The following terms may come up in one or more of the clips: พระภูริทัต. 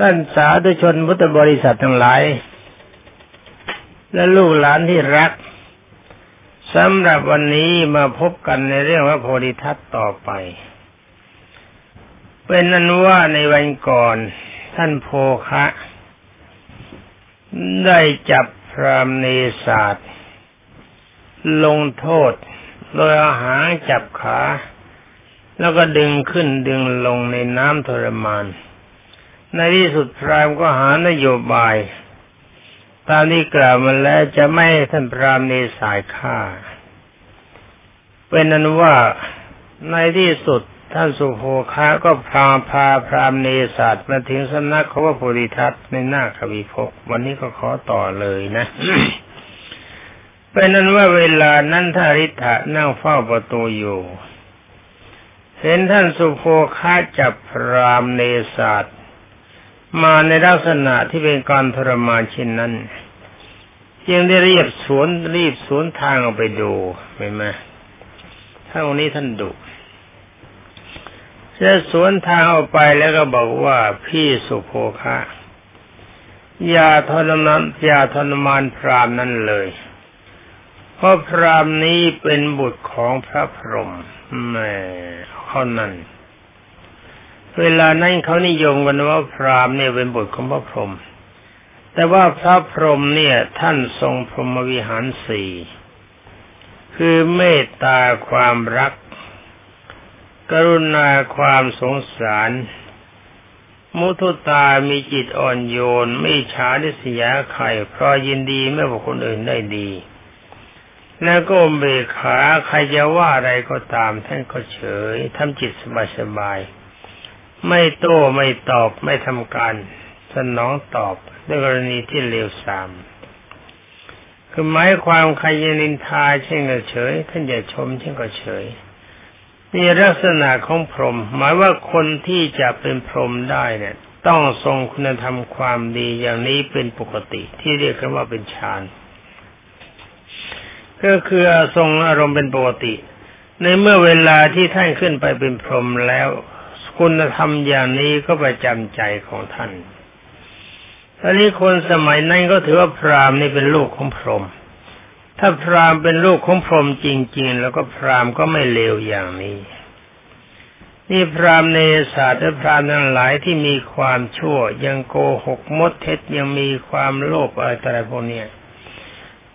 ท่านสาธุชนพุทธบริษัททั้งหลายและลูกหลานที่รักสำหรับวันนี้มาพบกันในเรื่องพระโพธิทัตต่อไปเป็นนั้นว่าในวันก่อนท่านโพคะได้จับพราหมณ์เนศาสลงโทษโดยเอาหางจับขาแล้วก็ดึงขึ้นดึงลงในน้ำทรมานในที่สุดพราหมณ์ก็หานโยบายตามที่กล่าวมาแล้วจะไม่ให้ท่านพราหมณ์เนศาสฆ่าเป็นนั้นว่าในที่สุดท่านสุโภคะก็พาพราหมณ์เนศาสมาถึงสำนักของพระโพธิทัตในนาควิภพวันนี้ก็ขอต่อเลยนะ เป็นนั้นว่าเวลานั้นท่านอริฐะนั่งเฝ้าประตูอยู่เห็นท่านสุโภคะจับพราหมณ์เนศาสมาในลักษณะที่เป็นการทรมานเช่นนั้นจึงได้รีบสวนทางออกไปดูเห็นไหมท่านองค์นี้ท่านดุจะสวนทางออกไปแล้วก็บอกว่าพี่สุโภคะอย่าทรมานพราหมณ์นั้นเลยเพราะพราหมณ์นี้เป็นบุตรของพระพรหมแหมข้อนั้นเวลานั้นเขานิยมกันว่าพราหมณ์เนี่ยเป็นบุตรของพระพรหมแต่ว่าพระพรหมเนี่ยท่านทรงพรหมวิหารสี่คือเมตตาความรักกรุณาความสงสารมุทุตามีจิตอ่อนโยนไม่อิจฉาริษยาใครเพราะยินดีเมื่อบุคคลอื่นได้ดีแล้วก็อุเบกขาใครจะว่าอะไรก็ตามท่านก็เฉยทำจิตสบายๆไม่โต้ไม่ตอบไม่ทำการสนองตอบด้วยกรณีที่เลวทรามคือหมายความใครจะนินทาเช่นก็เฉยท่านอย่าชมเช่นก็เฉยนี่ลักษณะของพรหมหมายว่าคนที่จะเป็นพรหมได้เนี่ยต้องทรงคุณธรรมความดีอย่างนี้เป็นปกติที่เรียกกันว่าเป็นฌานก็คือทรงอารมณ์เป็นปกติในเมื่อเวลาที่ท่านขึ้นไปเป็นพรหมแล้วคุณธรรมอย่างนี้ก็ประจำใจของท่านอันนี้คนสมัยนั้นก็ถือว่าพราหมณ์นี่เป็นลูกของพรหมถ้าพราหมณ์เป็นลูกของพรหมจริงๆแล้วก็พราหมณ์ก็ไม่เลวอย่างนี้นี่พราหมณ์เนศาสและพราหมณ์ทั้งหลายที่มีความชั่วยังโกหกมดเท็จยังมีความโลภอะไรพวกนี้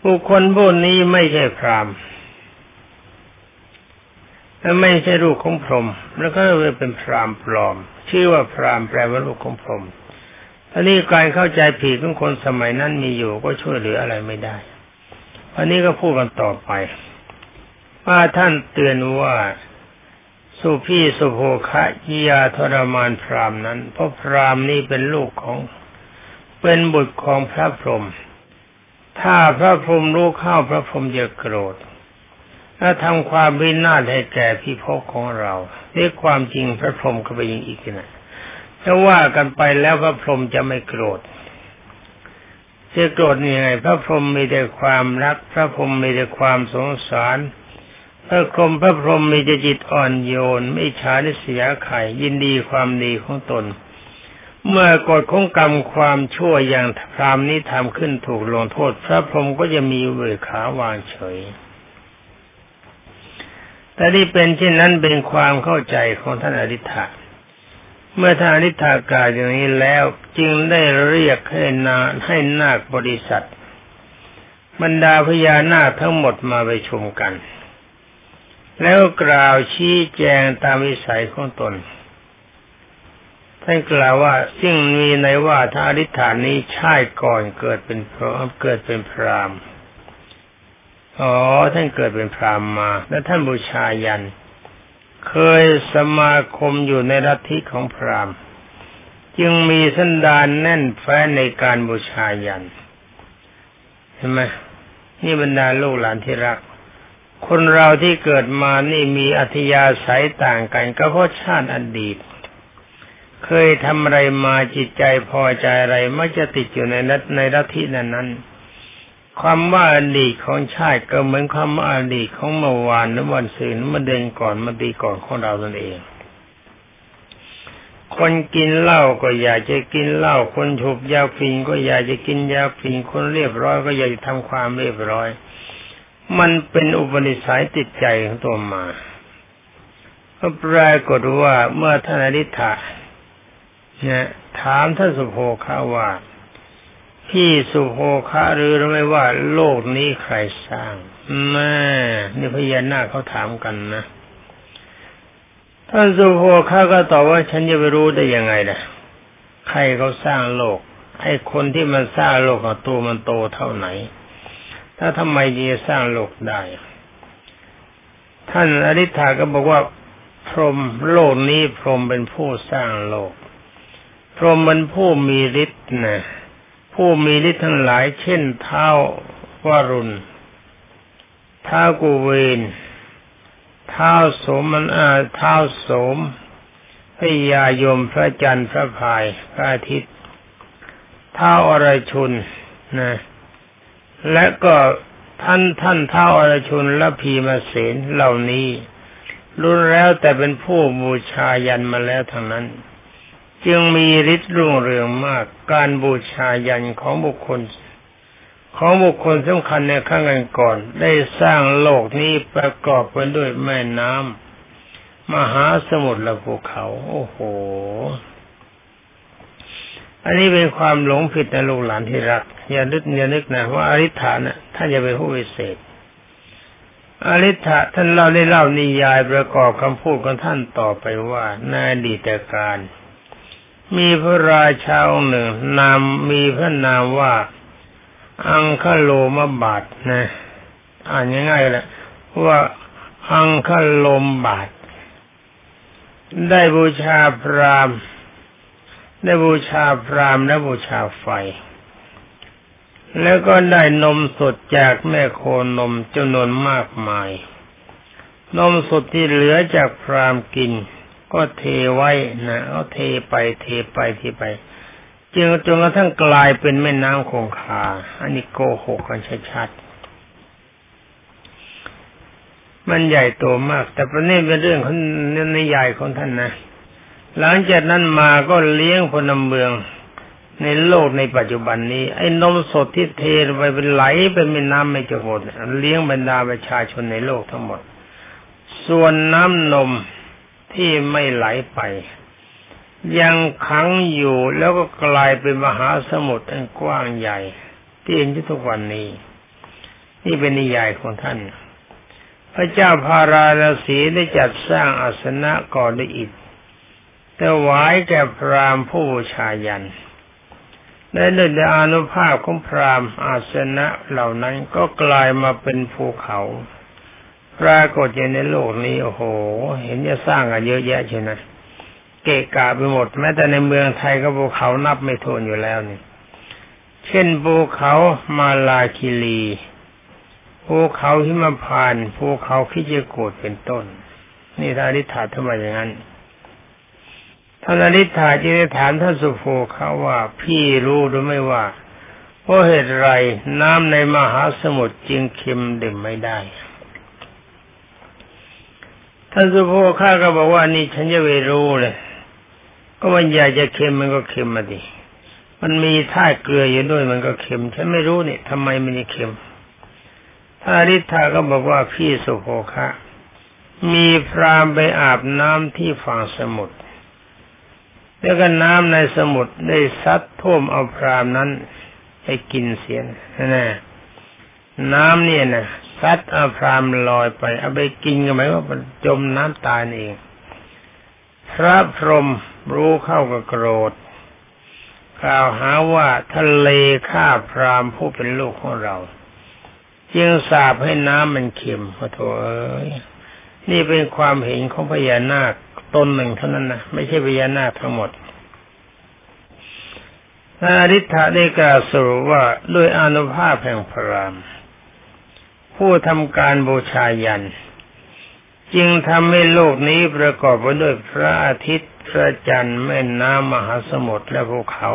บุคคลพวกนี้ไม่ใช่พราหมณ์และไม่ใช่ลูกของพรหมแล้วก็เลยเป็นพราหมณ์ปลอมชื่อว่าพราหมณ์แปลว่าลูกของพรหมอันนี้การเข้าใจผิดของคนสมัยนั้นมีอยู่ก็ช่วยเหลืออะไรไม่ได้อันนี้ก็พูดกันต่อไปว่าท่านเตือนว่าสุพี่สุโภคะอย่าทรมานพราหมณ์นั้นเพราะพราหมณ์นี้เป็นลูกของเป็นบุตรของพระพรหมถ้าพระพรหมรู้เข้าพระพรหมจะโกรธและทำความวินาศให้แก่พิภพของเราด้วยความจริงพระพรหมก็ไปยิงอีกนะถ้าว่ากันไปแล้วพระพรหมจะไม่โกรธจะโกรธยังไงพระพรหมมีแต่ความรักพระพรหมมีแต่ความสงสารพระพรหมมีแต่จิตอ่อนโยนไม่อิจฉาริษยาใครยินดีความดีของตนเมื่อกฎของกรรมความชั่วอย่างพราหมณ์นี้ทำขึ้นถูกลงโทษพระพรหมก็จะมีอุเบกขาวางเฉยแต่ที่เป็นเช่นนั้นเป็นความเข้าใจของท่านอริฐะเมื่อท่านอริฐะกล่าวอย่างนี้แล้วจึงได้เรียกให้นาคบริษัทบรรดาพญานาคทั้งหมดมาประชุมกันแล้วกล่าวชี้แจงตามวิสัยของตนท่านกล่าวว่าซึ่งมีในว่าท่านอริฐะนี้ชาติก่อนเกิดเป็นพราหมณ์อ๋อท่านเกิดเป็นพราหมณ์มาและท่านบูชายัญเคยสมาคมอยู่ในลัทธิของพราหมณ์จึงมีสันดานแน่นแฟ้นในการบูชายัญเห็นไหมนี่บรรดาลูกหลานที่รักคนเราที่เกิดมานี่มีอัธยาศัยต่างกันก็เพราะชาติอดีตเคยทำอะไรมาจิตใจพอใจอะไรมักจะติดอยู่ในลัทธินั้นความว่าอดีตของชาติก็เหมือนความว่าอดีตของเมื่อวานหรือวันศุกร์เมื่อเดือนก่อนของเรานั่นเอง คนกินเหล้าก็อยากจะกินเหล้าคนถูกยาฝิ่นก็อยากจะกินยาฝิ่นคนเรียบร้อยก็อยากจะทำความเรียบร้อยมันเป็นอุปนิสัยติดใจของตัวมาก็ปรากฏว่าเมื่อท่านอริธะเนี่ยถามท่านสุโภคะว่าพี่สุโภคะรู้หรือไม่ว่าโลกนี้ใครสร้างแม่นี่พญานาคเขาถามกันนะท่านสุโภคะก็ตอบว่าฉันจะไปรู้ได้ยังไงนะใครเขาสร้างโลกไอ้คนที่มันสร้างโลกกับตัวมันโตเท่าไหนถ้าทำไมจะสร้างโลกได้ท่านอริธาก็บอกว่าพรหมโลกนี้พรหมเป็นผู้สร้างโลกพรหมเป็นผู้มีฤทธิ์นะผู้มีฤทธิ์ทั้งหลายเช่นเท้าวรุณเท้ากุเวนเท้าโสมเท้าโสมพญายมพระจันทร์พระพายพระอาทิตย์เท้าอรชุนนะและก็ท่านเท้าอรชุนและพีมเสนเหล่านี้ล้วนแล้วแต่เป็นผู้บูชายันมาแล้วทั้งนั้นจึงมีฤทธิ์รุ่งเรืองมากการบูชายันของบุคคลสำคัญในข้างกันก่อนได้สร้างโลกนี้ประกอบไปด้วยแม่น้ำมหาสมุทรและภูเขาโอ้โหอันนี้เป็นความหลงผิดในลูกหลานที่รักอย่านึกนะว่าอริธานะท่านจะเป็นผู้วิเศษอริธะท่านได้เล่านิยายประกอบคำพูดของท่านต่อไปว่าในอดีตการมีพระราชาองค์หนึ่งนามมีพระนามว่าอังคโลมบาทนะอ่านง่ายๆแหละว่าอังคโลมบาทได้บูชาพราหมณ์และบูชาไฟแล้วก็ได้นมสดจากแม่โคนมจำนวนมากมายนมสดที่เหลือจากพราหมณ์กินก็เทไว้นะเอาเทไปจนกระทั่งกลายเป็นแม่น้ำคงคาอันนี้โกหกกันชัดๆมันใหญ่โตมากแต่ประเด็นเป็นเรื่องของนิยายของท่านนะหลังจากนั้นมาก็เลี้ยงพลเมืองในโลกในปัจจุบันนี้ไอ้นมสดที่เทไปเป็นไหลเป็นแม่น้ำไม่จบหมดเลี้ยงบรรดาประชาชนในโลกทั้งหมดส่วนน้ำนมที่ไม่ไหลไปยังขังอยู่แล้วก็กลายเป็นมหาสมุทรอันกว้างใหญ่ที่เห็นทุกวันนี้นี่เป็นนิยายของท่านพระเจ้าพาราณสีได้จัดสร้างอาสนะก่อนด้วยอิฐถวายแก่พราหมณ์ผู้บูชายันและด้วยอานุภาพของพราหมณ์อาสนะเหล่านั้นก็กลายมาเป็นภูเขาปรากฏอยู่ในโลกนี้โอ้โหเห็นจะสร้างกันเยอะแยะเชียวนะเกะกะไปหมดแม้แต่ในเมืองไทยก็ภูเขานับไม่ถ้วนอยู่แล้วนี่เช่นภูเขามาลาคิรีภูเขาหิมพานต์ภูเขาคิชกูฏเป็นต้นนี่ท่านอริธะทำไมอย่างนั้นท่านอริธะจึงได้ถามท่านสุโภคะว่าพี่รู้หรือไม่ว่าเพราะเหตุไรน้ำในมหาสมุทรจึงเค็มดื่มไม่ได้ท่านสุโภคะก็บอกว่านี่ฉันจะไม่รู้เลยก็มันอยากจะเค็มมันก็เค็มมาดิมันมีธาตุเกลืออยู่ด้วยมันก็เค็มฉันไม่รู้เนี่ยทำไมมันจะเค็มท่านอริธะก็บอกว่าพี่สุโภคะมีพราหมณ์ไปอาบน้ำที่ฝั่งสมุทรแล้วก็น้ำในสมุทรได้ซัดท่วมเอาพราหมณ์นั้นให้กินเสียนะน้ำเนี่ยนะซัดเอาพราหมณ์ลอยไปเอาไปกินกันไหมว่ามันจมน้ำตายเองพระพรหมรู้เข้าก็โกรธกล่าวหาว่าทะเลฆ่าพราหมณ์ผู้เป็นลูกของเราจึงสาปให้น้ำมันเค็มขอโทษเอ้ยนี่เป็นความเห็นของพญานาคตนหนึ่งเท่านั้นนะไม่ใช่พญานาคทั้งหมดอริธะได้กล่าวสรุปว่าด้วยอานุภาพแห่งพราหมณ์ผู้ทำการบูชายันจึงทำให้โลกนี้ประกอบไปด้วยพระอาทิตย์พระจันทร์แม่น้ำมหาสมุทรและภูเขา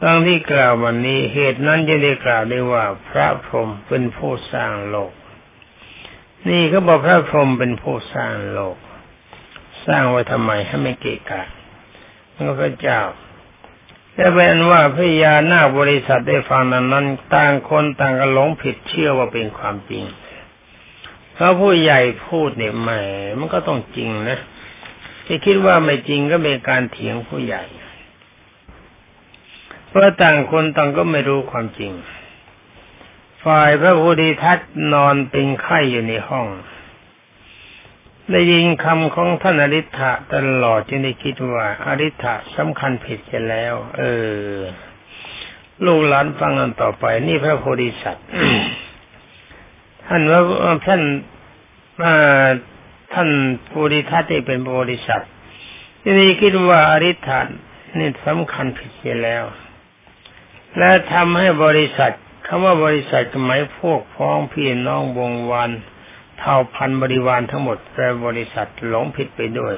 ดังที่กล่าววันนี้เหตุนั้นจึงได้กล่าวได้ว่าพระพรหมเป็นผู้สร้างโลกนี่เขาบอกพระพรหมเป็นผู้สร้างโลกสร้างไว้ทำไมให้ไม่เกะกะ แล้วก็เจ้าแต่เป็นว่าพญานาคบริษัทได้ฟังนั้นต่างคนต่างกันหลงผิดเชื่อว่าเป็นความจริงเพราะผู้ใหญ่พูดเนี่ยแหมมันก็ต้องจริงนะที่คิดว่าไม่จริงก็เป็นการเถียงผู้ใหญ่เพราะต่างคนต่างก็ไม่รู้ความจริงฝ่ายพระโพธิทัตนอนเป็นไข้อยู่ในห้องได้ยินคำของท่านอริทธะตลอดจึงได้คิดว่าอริทธะสำคัญผิดไปแล้วลูกหลานฟังกันต่อไปนี่พระโพธิสัตว์ ท่านโพธิทัตที่เป็นโพธิสัตว์จึงได้คิดว่าอริทธะนี่สำคัญผิดไปแล้วและทำให้บริษัทคำว่าบริษัทหมายพวกพ้องพี่น้องวงวานเท่าพันบริวารทั้งหมดแต่บริษัทหลงผิดไปด้วย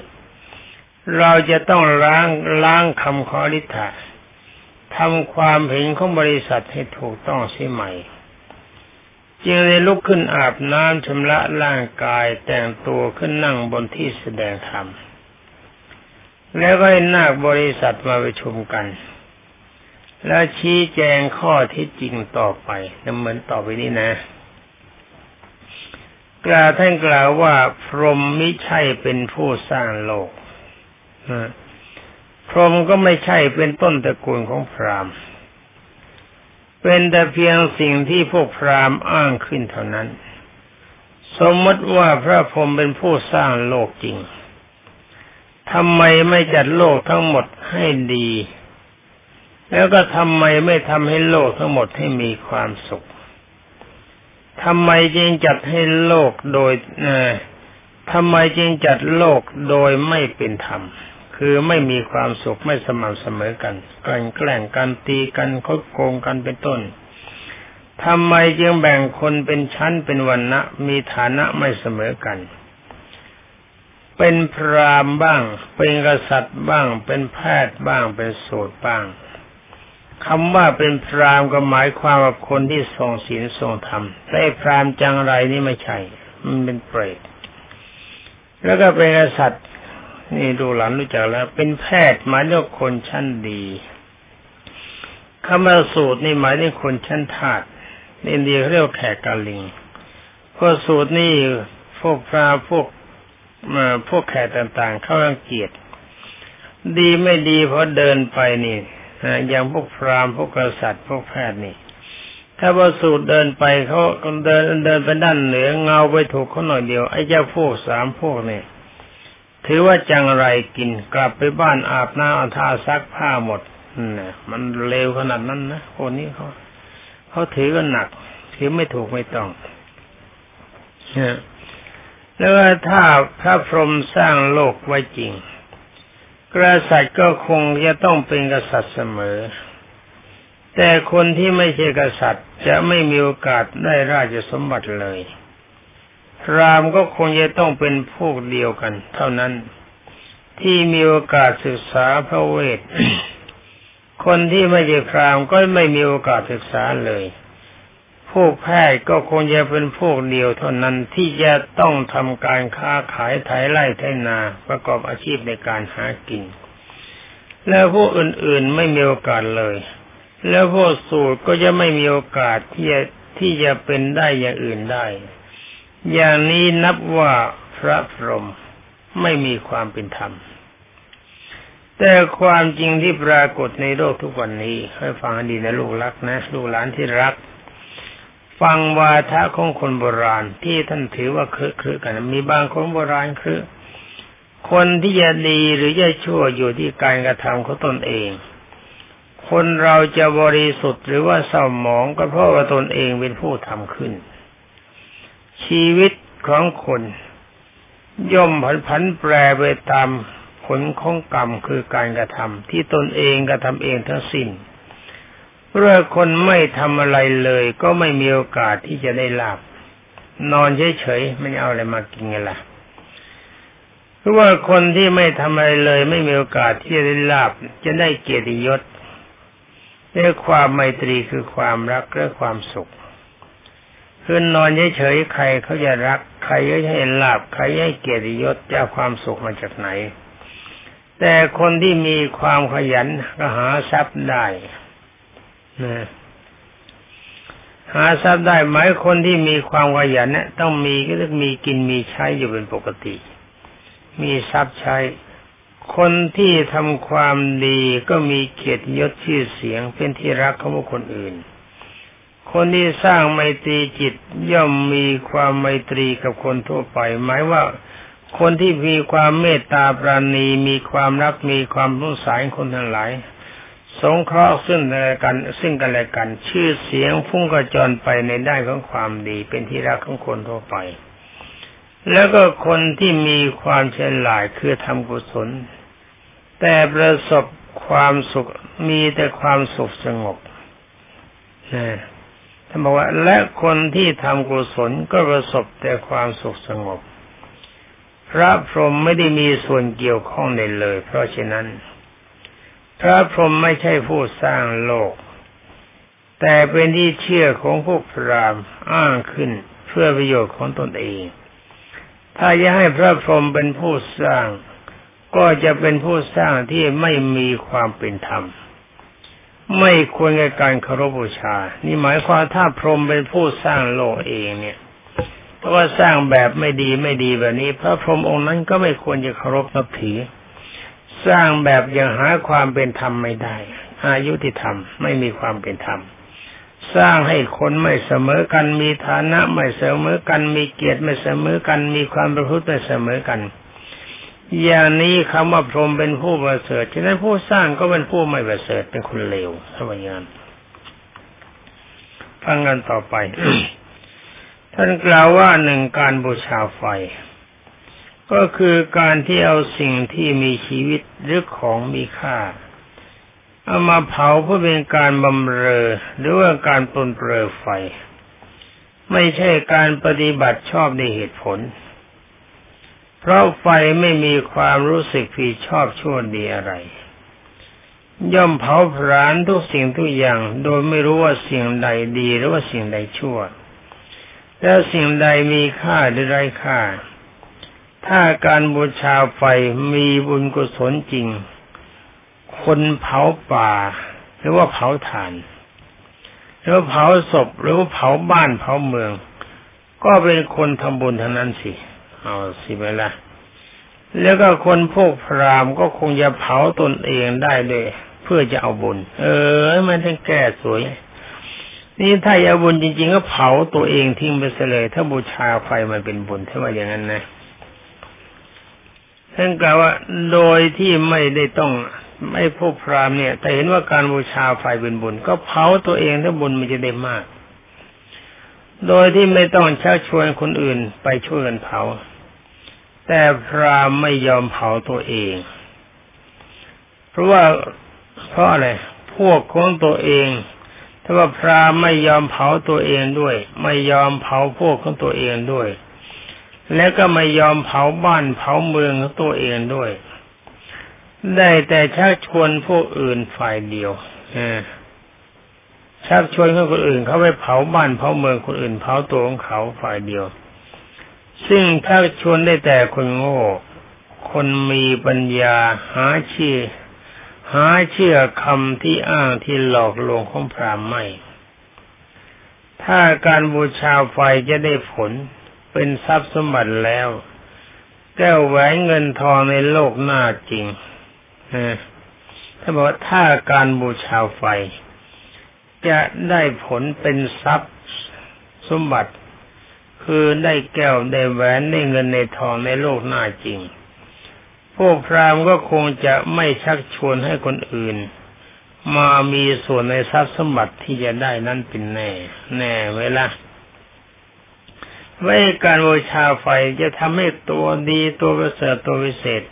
เราจะต้องล้างคำขอฤทธะทำความเห็นของบริษัทให้ถูกต้องเสียใหม่จึงได้ลุกขึ้นอาบน้ำชำระร่างกายแต่งตัวขึ้นนั่งบนที่แสดงธรรมแล้วก็ให้นาคบริษัทมาประชุมกันและชี้แจงข้อเท็จจริงต่อไปดำเนินต่อไปนี้นะกล่าวท่านกล่าวว่าพรหมมิใช่เป็นผู้สร้างโลกพรหมก็ไม่ใช่เป็นต้นตระกูลของพราหมณ์เป็นแต่เพียงสิ่งที่พวกพราหมณ์อ้างขึ้นเท่านั้นสมมติว่าพระพรหมเป็นผู้สร้างโลกจริงทำไมไม่จัดโลกทั้งหมดให้ดีแล้วก็ทำไมไม่ทำให้โลกทั้งหมดให้มีความสุขทำไมจึงจัดให้โลกโดยทำไมจึงจัดโลกโดยไม่เป็นธรรมคือไม่มีความสุขไม่สม่ำเสมอกันการแกล้งกันตีกันคดโกงกันเป็นต้นทำไมจึงแบ่งคนเป็นชั้นเป็นวรรณะมีฐานะไม่เสมอกันเป็นพราหมณ์บ้างเป็นกษัตริย์บ้างเป็นแพทย์บ้างเป็นโสตบ้างคำว่าเป็นพราหมณ์ก็หมายความว่าคนที่ทรงศีลทรงธรรมแต่พราหมณ์จังไรนี่ไม่ใช่มันเป็นเปรตแล้วก็เป็นกษัตริย์นี่ดูหลังรู้จักแล้วเป็นแพทย์หมายถึงคนชั้นดีคำว่าสูตรนี่หมายถึงคนชั้นทาสในอินเดียเรียกแขกกาลิงพวกสูตรนี่พวกพราหมณ์พวกแขกต่างๆเขารังเกียจดีไม่ดีเพราะเดินไปนี่อย่างพวกพราหมณ์พวกกษัตริย์พวกแพทย์นี่ถ้าว่าสูตรเดินไปเขาเดินไปด้านเหนือเงาไปถูกเขาหน่อยเดียวไอ้เจ้าพวกสามพวกนี่ถือว่าจังไรกินกลับไปบ้านอาบน้ำอาทาซักผ้าหมดมันเลวขนาดนั้นนะคนนี้เขาถือก็หนักถือไม่ถูกไม่ต้องแล้วถ้าพระพรหมสร้างโลกไว้จริงกษัตริย์ก็คงจะต้องเป็นกษัตริย์เสมอแต่คนที่ไม่ใช่กษัตริย์จะไม่มีโอกาสได้ราชสมบัติเลยพราหมณ์ก็คงจะต้องเป็นพวกเดียวกันเท่านั้นที่มีโอกาสศึกษาพระเวท คนที่ไม่ใช่พราหมณ์ก็ไม่มีโอกาสศึกษาเลยพวกแพทย์ก็คงจะเป็นพวกเดียวเท่านั้นที่จะต้องทำการค้าขายไถไร่ไถนาประกอบอาชีพในการหากินแล้วพวกอื่นๆไม่มีโอกาสเลยแล้วพวกสูตรก็จะไม่มีโอกาสที่จะเป็นได้อย่างอื่นได้อย่างนี้นับว่าพระพรหมไม่มีความเป็นธรรมแต่ความจริงที่ปรากฏในโลกทุกวันนี้ให้ฟังดีนะลูกรักนะลูกหลานที่รักฟังวาทะของคนโบราณที่ท่านถือว่าคือกันมีบางคนโบราณคือคนที่จะดีหรือจะชั่วอยู่ที่การกระทำของตนเองคนเราจะบริสุทธิ์หรือว่าเศร้าหมองก็เพราะว่าตนเองเป็นผู้ทำขึ้นชีวิตของคนย่อมผันแปรไปตามผลของกรรมคือการกระทำที่ตนเองกระทำเองทั้งสิ้นเมื่อคนไม่ทำอะไรเลยก็ไม่มีโอกาสที่จะได้ลาภนอนเฉยๆไม่เอาอะไรมากินกันล่ะเพราะว่าคนที่ไม่ทำอะไรเลยไม่มีโอกาสที่จะได้ลาภจะได้เกียรติยศได้ความไมตรีคือความรักและความสุขคือนอนเฉยๆใครเขาจะรักใครจะให้ลาภใครจะให้เกียรติยศจะความสุขมาจากไหน แต่คนที่มีความขยันก็หาทรัพย์ได้นะหาทรัพย์ได้หมายคนที่มีความขยันเนี่ยต้องมีก็ต้องมีกินมีใช้อยู่เป็นปกติมีทรัพย์ใช้คนที่ทำความดีก็มีเกียรติยศชื่อเสียงเป็นที่รักของคนอื่นคนที่สร้างไมตรีจิตย่อมมีความไมตรีกับคนทั่วไปหมายว่าคนที่มีความเมตตาปราณีมีความรักมีความสงสารคนทั้งหลายสงเคราะห์ซึ่งกันและกันชื่อเสียงพุ่งกระจรไปในด้านของความดีเป็นที่รักของคนทั่วไปแล้วก็คนที่มีความเฉลียวคือทำกุศลแต่ประสบความสุขมีแต่ความสุขสงบนะท่านบอกว่าและคนที่ทำกุศลก็ประสบแต่ความสุขสงบพระพรหมไม่ได้มีส่วนเกี่ยวข้องใดเลยเพราะฉะนั้นพระพรหมไม่ใช่ผู้สร้างโลกแต่เป็นที่เชื่อของพวกพราหมณ์อ้างขึ้นเพื่อประโยชน์ของตนเองถ้าจะให้พระพรหมเป็นผู้สร้างก็จะเป็นผู้สร้างที่ไม่มีความเป็นธรรมไม่ควรแก่การเคารพบูชานี่หมายความถ้าพรหมเป็นผู้สร้างโลกเองเนี่ยเพราะว่าสร้างแบบไม่ดีแบบนี้พระพรหมองค์นั้นก็ไม่ควรจะเคารพนับถือสร้างแบบยังหาความเป็นธรรมไม่ได้อายุติธรรมไม่มีความเป็นธรรมสร้างให้คนไม่เสมอกันมีฐานะไม่เสมอกันมีเกียรติไม่เสมอกันมีความประพฤติไม่เสมอกันอย่างนี้คำว่าพรหมเป็นผู้ประเสริฐฉะนั้นผู้สร้างก็เป็นผู้ไม่ประเสริฐเป็นคนเลวทำอย่างนั้นฟังกันต่อไป ท่านกล่าวว่าหนึ่งการบูชาไฟก็คือการที่เอาสิ่งที่มีชีวิตหรือของมีค่าเอามาเผาเพื่อเป็นการบำเรอหรือว่าการปรนเปรอไฟไม่ใช่การปฏิบัติชอบในเหตุผลเพราะไฟไม่มีความรู้สึกผิดชอบชั่วดีอะไรย่อมเผาผลาญทุกสิ่งทุกอย่างโดยไม่รู้ว่าสิ่งใดดีหรือว่าสิ่งใดชั่วแล้วสิ่งใดมีค่าหรือไร้ค่าถ้าการบูชาไฟมีบุญกุศลจริงคนเผาป่าหรือว่าเผาถ่านหรือเผาศพหรือเผาบ้านเผาเมืองก็เป็นคนทำบุญทั้งนั้นสิเอาสิไปละแล้วก็คนพวกพราหมณ์ก็คงจะเผาตนเองได้เลยเพื่อจะเอาบุญมันถึงแก่สวยนี่ถ้าเอาบุญจริงๆก็เผาตัวเองทิ้งไปเลยถ้าบูชาไฟมันเป็นบุญถ้าว่าอย่างนั้นนะท่านกล่าวว่าโดยที่ไม่ได้ต้องไม่พวกพราหมณ์เนี่ยแต่เห็นว่าการบูชาไฟเป็นบุญก็เผาตัวเองถ้าบุญมันจะได้มากโดยที่ไม่ต้องชักชวนคนอื่นไปช่วยกันเผาแต่พราหมณ์ไม่ยอมเผาตัวเองเพราะอะไรพวกของตัวเองถ้าว่าพราหมณ์ไม่ยอมเผาตัวเองด้วยไม่ยอมเผาพวกของตัวเองด้วยแล้วก็ไม่ยอมเผาบ้านเผาเมืองของตัวเองด้วยได้แต่ชักชวนพวกอื่นฝ่ายเดียวชักชวนคนอื่นเขาไปเผาบ้านเผาเมืองคนอื่นเผาตัวของเขาฝ่ายเดียวซึ่งชักชวนได้แต่คนโง่คนมีปัญญาหาเชื่อคำที่อ้างที่หลอกลวงของพราหมณ์ไม่ถ้าการบูชาไฟจะได้ผลเป็นทรัพย์สมบัติแล้วแก้วแหวนเงินทองในโลกหน้าจริงถ้าบอกว่าถ้าการบูชาไฟจะได้ผลเป็นทรัพย์สมบัติคือได้แก้วได้แหวนได้เงินในทองในโลกหน้าจริงพวกพราหมณ์ก็คงจะไม่ชักชวนให้คนอื่นมามีส่วนในทรัพย์สมบัติที่จะได้นั้นเป็นแน่เวลาว่าการบูชาไฟจะทำให้ตัวดีตัวประเสริฐตัววิเศษ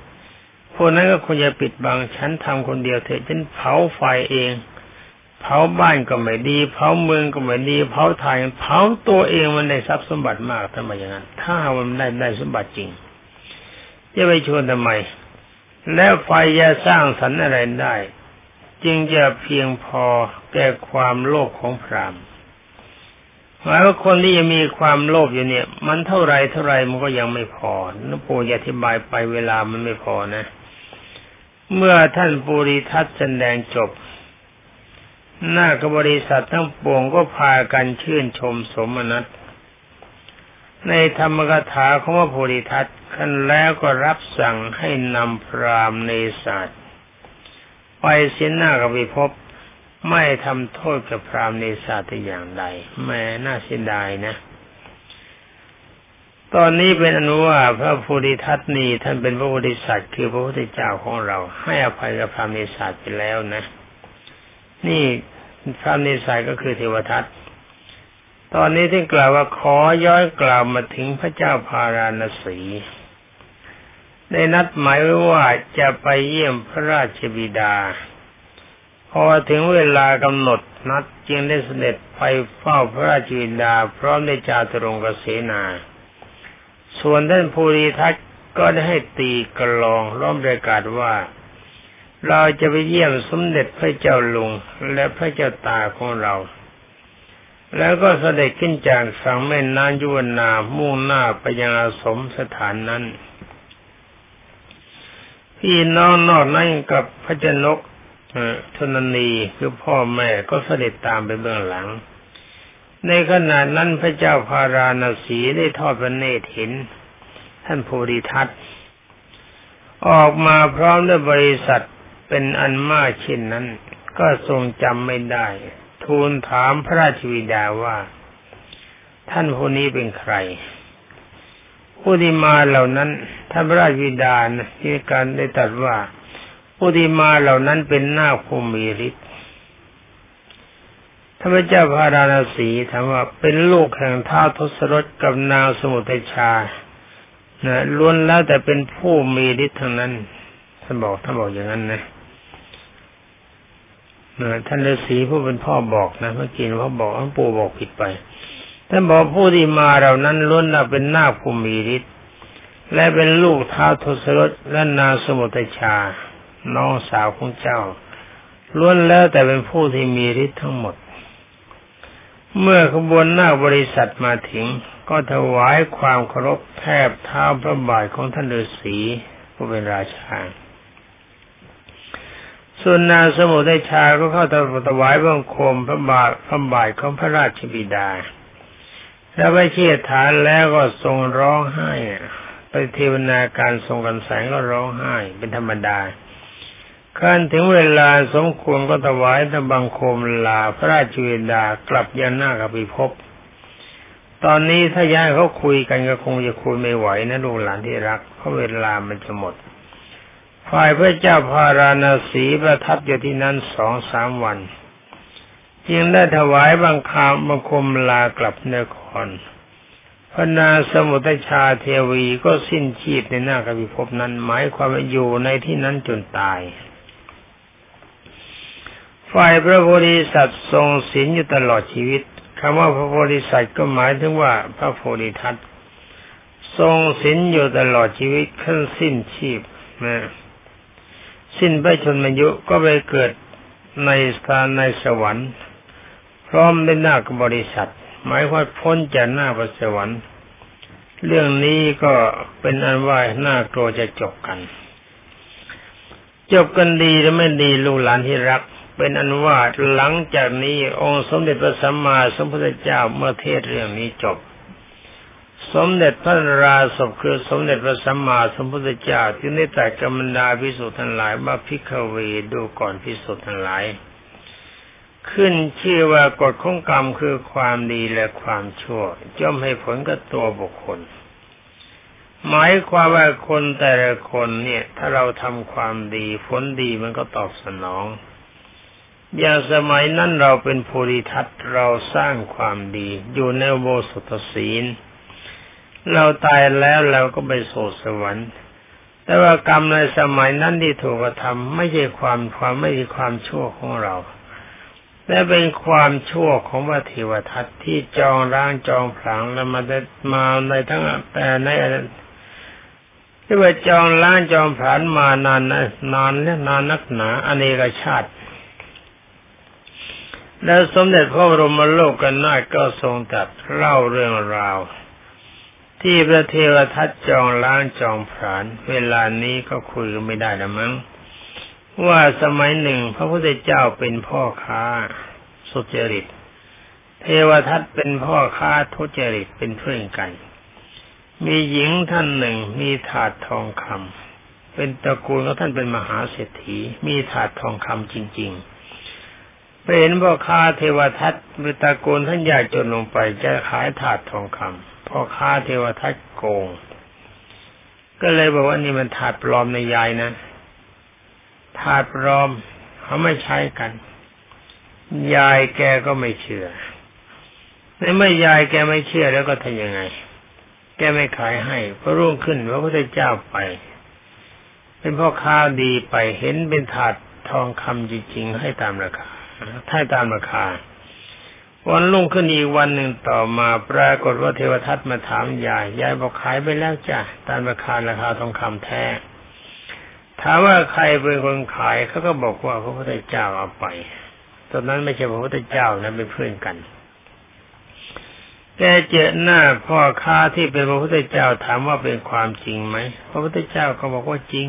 พวกนั้นก็คงจะปิดบังฉันทำคนเดียวเถอะฉันเผาไฟเองเผาบ้านก็ไม่ดีเผาเมืองก็ไม่ดีเผาทายเผาตัวเองมันได้ทรัพย์สมบัติมากทำไมอย่างนั้นถ้ามันได้สมบัติจริงจะไปชวนทำไมแล้วไฟจะสร้างสรรค์อะไรได้จึงจะเพียงพอแก่ความโลภของพราหมณ์หมายว่าคนที่ยังมีความโลภอยู่เนี่ยมันเท่าไรมันก็ยังไม่พอหลวงปู่อธิบายไปเวลามันไม่พอนะ เมื่อท่านปุริทัตแสดงจบหน้ากบริษัททั้งปวงก็พากันชื่นชมสมนัสในธรรมกถาของพระโพธิทัตขั้นแล้วก็รับสั่งให้นำพราหมณ์เนศาสไปเสียหน้ากับวิภพไม่ทำโทษกับพราหมณ์เนศาสแต่อย่างใดแม้น่าเสียดายนะตอนนี้เป็นอนุว่าพระโพธิทัตนี้ท่านเป็นพระโพธิสัตว์คือพระพุทธเจ้าของเราให้อภัยกับพราหมณ์เนศาสไปแล้วนะนี่พราหมณ์เนศาสก็คือเทวทัตตอนนี้ที่กล่าวว่าขอย้อนกล่าวมาถึงพระเจ้าพาราณสีได้นัดหมายไว้ว่าจะไปเยี่ยมพระราชบิดาพอถึงเวลากำหนดนัดจึงได้เสด็จไปเฝ้าพระราชบิดาพร้อมด้วยจาตุรงกเสนาส่วนท่านภูริทัตก็ได้ให้ตีกลองร้องประกาศว่าเราจะไปเยี่ยมสมเด็จพระเจ้าลุงและพระเจ้าตาของเราแล้วก็เสด็จขึ้นจากฝั่งแม่น้ำยวนามุ่งหน้าไปยังอาสมสถานนั้นพี่น้องนอกนั้นกับพระเจ้านกธนนีคือพ่อแม่ก็เสด็จตามไปเบื้องหลังในขณะนั้นพระเจ้าพาราณสีได้ทอดพระเนตรเห็นท่านภูริทัตออกมาพร้อมด้วยบริษัทเป็นอันมากเช่นนั้นก็ทรงจำไม่ได้ทูลถามพระราชบิดาว่าท่านผู้นี้เป็นใครผู้ที่มาเหล่านั้นท่านพระราชบิดาที่การได้ตรัสว่าผู้ที่มาเหล่านั้นเป็นนาคผู้มีฤทธิ์ท่านพระเจ้าพาราณสีถามว่าเป็นลูกแห่งท้าวทศรถกับนางสมุทัยชาล้วนแล้วแต่เป็นผู้มีฤทธิ์ทั้งนั้นท่านบอกอย่างนั้นนะท่านฤาษีผู้เป็นพ่อบอกนะเมื่อกี้พ่อบอกท่านปู่บอกผิดไปท่านบอกผู้ที่มาเหล่านั้นล้วนแล้วเป็นนาคผู้มีฤทธิ์และเป็นลูกท้าวทศรถและนางสมุทัยชาน้องสาวของเจ้าล้วนแล้วแต่เป็นผู้ที่มีฤทธิ์ทั้งหมดเมื่อขบวนนาคบริษัทมาถึงก็ถวายความเคารพแทบเท้าพระบาทของท่านฤาษีผู้เป็นราชาส่วนนางสมุทัยชาก็เข้าถวายบังคมพระบาทของพระราชบิดาและพระเชษฐาแล้วก็ทรงร้องไห้ไปเทวนาการทรงกันแสงก็ร้องไห้เป็นธรรมดาขั้นถึงเวลาสมควรก็ถวายบังคมลาพระราชบิดากลับยังหน้ากับพิภพตอนนี้ถ้าย้ายเขาคุยกันก็คงจะคุยไม่ไหวนะลูกหลานที่รักเพราะเวลามันจะหมดฝ่ายพระเจ้าพาราณสีประทับอยู่ที่นั้น 2-3 วันจึงได้ถวายบังคามบังคมลากลับนครพระนางสมุทัยชาเทวีก็สิ้นชีพในหน้ากบิภพนั้นหมายความว่าอยู่ในที่นั้นจนตายฝ่ายพระโพธิสัตว์ทรงศีลอยู่ตลอดชีวิตคำว่าพระโพธิสัตว์ก็หมายถึงว่าพระโพธิทัตทรงศีลอยู่ตลอดชีวิตขั้นสิ้นชีพนะสิ้นพระชนมายุก็ไปเกิดในสถานในสวรรค์พร้อมด้วยนาคบริษัทหมายความพ้นจากหน้าพระสวรรค์เรื่องนี้ก็เป็นอันว่าน่ากลัวจะจบกันดีหรือไม่ดีลูกหลานที่รักเป็นอันว่าหลังจากนี้องค์สมเด็จพระสัมมาสัมพุทธเจ้าเมื่อเทศเรื่องนี้จบสมเด็จพระราศพคือสมเด็จพระสัมมาสัมพุทธเจ้าจึงได้ตรัสกัมมันดาภิกษุทั้งหลายว่าภิกขเวดูก่อนภิกษุทั้งหลายขึ้นชื่อว่ากฎของกรรมคือความดีและความชั่วย่อมให้ผลกับตัวบุคคลหมายความว่าคนแต่ละคนเนี่ยถ้าเราทำความดีผลดีมันก็ตอบสนองอย่างสมัยนั้นเราเป็นภูริทัตเราสร้างความดีอยู่ในอุโบสถศีลเราตายแล้วเราก็ไปสู่สวรรค์แต่ว่ากรรมในสมัยนั้นที่ถูกกระทำไม่ใช่ความไม่ใช่ความชั่วของเราแต่เป็นความชั่วของพระเทวทัตที่จองร่างจองผลังแล้วมาในทั้งแต่ในที่ว่าจองร่างจองผลังมานานนะนานนักหนาอเนกชาติแล้วสมเด็จพระบรมโลกนาถก็ทรงตรัสเล่าเรื่องราวที่พระเทวทัตจองล้างจองผลาญเวลานี้ก็คุยกันไม่ได้แล้วมั้ง ว่าสมัยหนึ่งพระพุทธเจ้าเป็นพ่อค้าสุจริตเทวทัตเป็นพ่อค้าทุจริตเป็นเพื่อนกันมีหญิงท่านหนึ่งมีถาดทองคำเป็นตระกูลของท่านเป็นมหาเศรษฐีมีถาดทองคำจริงๆเป็นพ่อค้าเทวทัตเป็นตระกูลท่านยากจนลงไปจะขายถาดทองคำพ่อค้าเทวทัตโกงก็เลยบอกว่านี่มันถาดปลอมในยายนะถาดปลอมเขาไม่ใช้กันยายแกก็ไม่เชื่อในเมื่อยายแกไม่เชื่อแล้วก็ทำยังไงแกไม่ขายให้พระรุ่งขึ้นพระพุทธเจ้าไปเป็นพ่อค้าดีไปเห็นเป็นถาดทองคำจริงๆให้ตามราคาถ้าตามราคาวันรุ่งขึ้นอีกวันหนึ่งต่อมาปรากฏว่าเทวทัตมาถามยายยายบอกขายไปแล้วจ้ะตามราคาทองคำแท้ถามว่าใครเป็นคนขายเขาก็บอกว่าพระพุทธเจ้าเอาไปตอนนั้นไม่ใช่พระพุทธเจ้านะเป็นเพื่อนกันแกเจอหน้าพ่อค้าที่เป็นพระพุทธเจ้าถามว่าเป็นความจริงไหมพระพุทธเจ้าก็บอกว่าจริง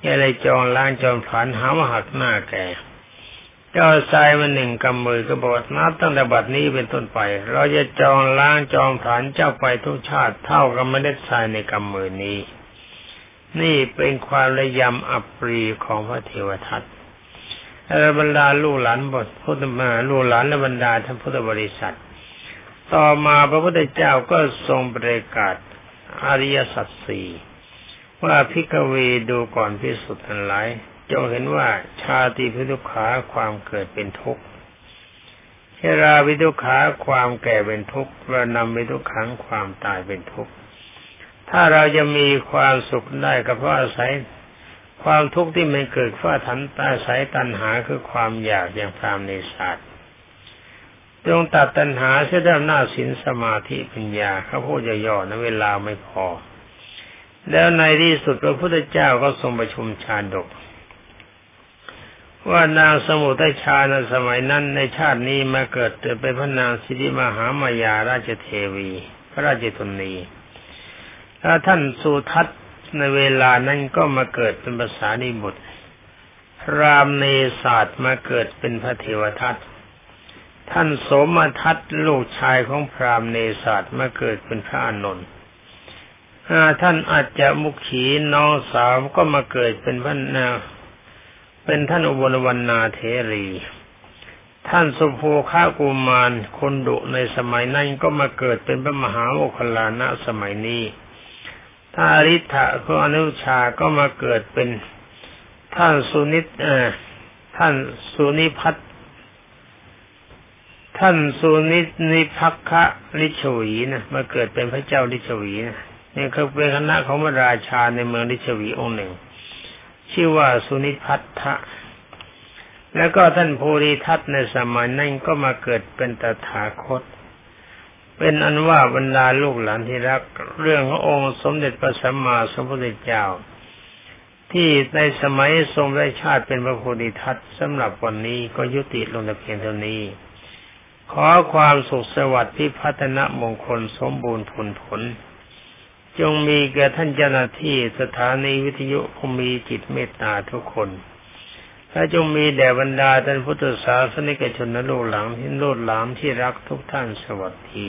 แกเลยจองล้างจองผลาญหาว่าหักหน้าแกเจ้าทรายมาหนึ่งกำมือก็บอกนับตั้งแต่บัดนี้เป็นต้นไปเราจะจองล้างจองผลาญเจ้าไปทุกชาติเท่ากับเมล็ดทรายในกำมือนี้นี่เป็นความระยำอับปรีของพระเทวทัตและบรรดาลูกหลานบทพุทธมาลูกหลานและบรรดาท่านพุทธบริษัทต่อมาพระพุทธเจ้าก็ทรงประกาศอริยสัจสี่ว่าภิกขเวดูก่อนภิกษุทั้งหลายจงเห็นว่าชาติเป็นทุกข์ความเกิดเป็นทุกข์ชราเป็นทุกข์ความแก่เป็นทุกข์มรณะเป็นทุกขังความตายเป็นทุกข์ถ้าเราจะมีความสุขได้ก็เพราะอาศัยความทุกข์ที่มันเกิดฝ่าทันตาสายตัณหาคือความอยากอย่างพราหมณ์ในศาสตร์จงตัดตัณหาเสียด้วยหน้าศีลสมาธิปัญญาเขาพูดย่อๆนะเวลาไม่พอแล้วในที่สุดพระพุทธเจ้าก็ทรงประชุมชาดกว่านางสมุทัยชาในสมัยนั้นในชาตินี้มาเกิดเป็นพระนางสิริมหามายาราชเทวีพระราชธนีและท่านสุทัศน์ในเวลานั้นก็มาเกิดเป็นภาษานิบุตรพราหมณ์ในศาสตร์มาเกิดเป็นพระเทวทัตท่านโสมทัตลูกชายของพราหมณ์ในศาสตร์มาเกิดเป็นพระอานนท์ท่านอาจจะมุขีน้องสาวก็มาเกิดเป็นพระนางเป็นท่านอุบลวรรณาเถรีท่านสุโภคกุมารคนดุในสมัยนั้นก็มาเกิดเป็นพระมหาโมคคัลลานะสมัยนี้ท่านอริทธะก็อนุชาก็มาเกิดเป็นท่านสุนิตท่านสุนิพัทท่านสุนิตนิภัคคะลิชวีนะมาเกิดเป็นพระเจ้าลิชวีนะนี่คือเป็นคณะของพระราชาในเมืองลิชวีองค์หนึ่งชื่อว่าสุนิพัทธะแล้วก็ท่านภูริทัตในสมัยนั้นก็มาเกิดเป็นตถาคตเป็นอันว่าบรรดาลูกหลานที่รักเรื่องขององค์สมเด็จพระสัมมาสัมพุทธเจ้าที่ในสมัยทรงได้ชาติเป็นพระโพธิทัตสำหรับวันนี้ก็ยุติลงแต่เพียงเท่านี้ขอความสุขสวัสดิ์ที่พัฒนมงคลสมบูรณ์ผลจงมีแก่ท่านเจ้าหน้าที่สถานีวิทยุผู้มีจิตเมตตาทุกคนและจงมีแด่บรรดาท่านพุทธศาสนิกชนและลูกหลานที่รักทุกท่านสวัสดี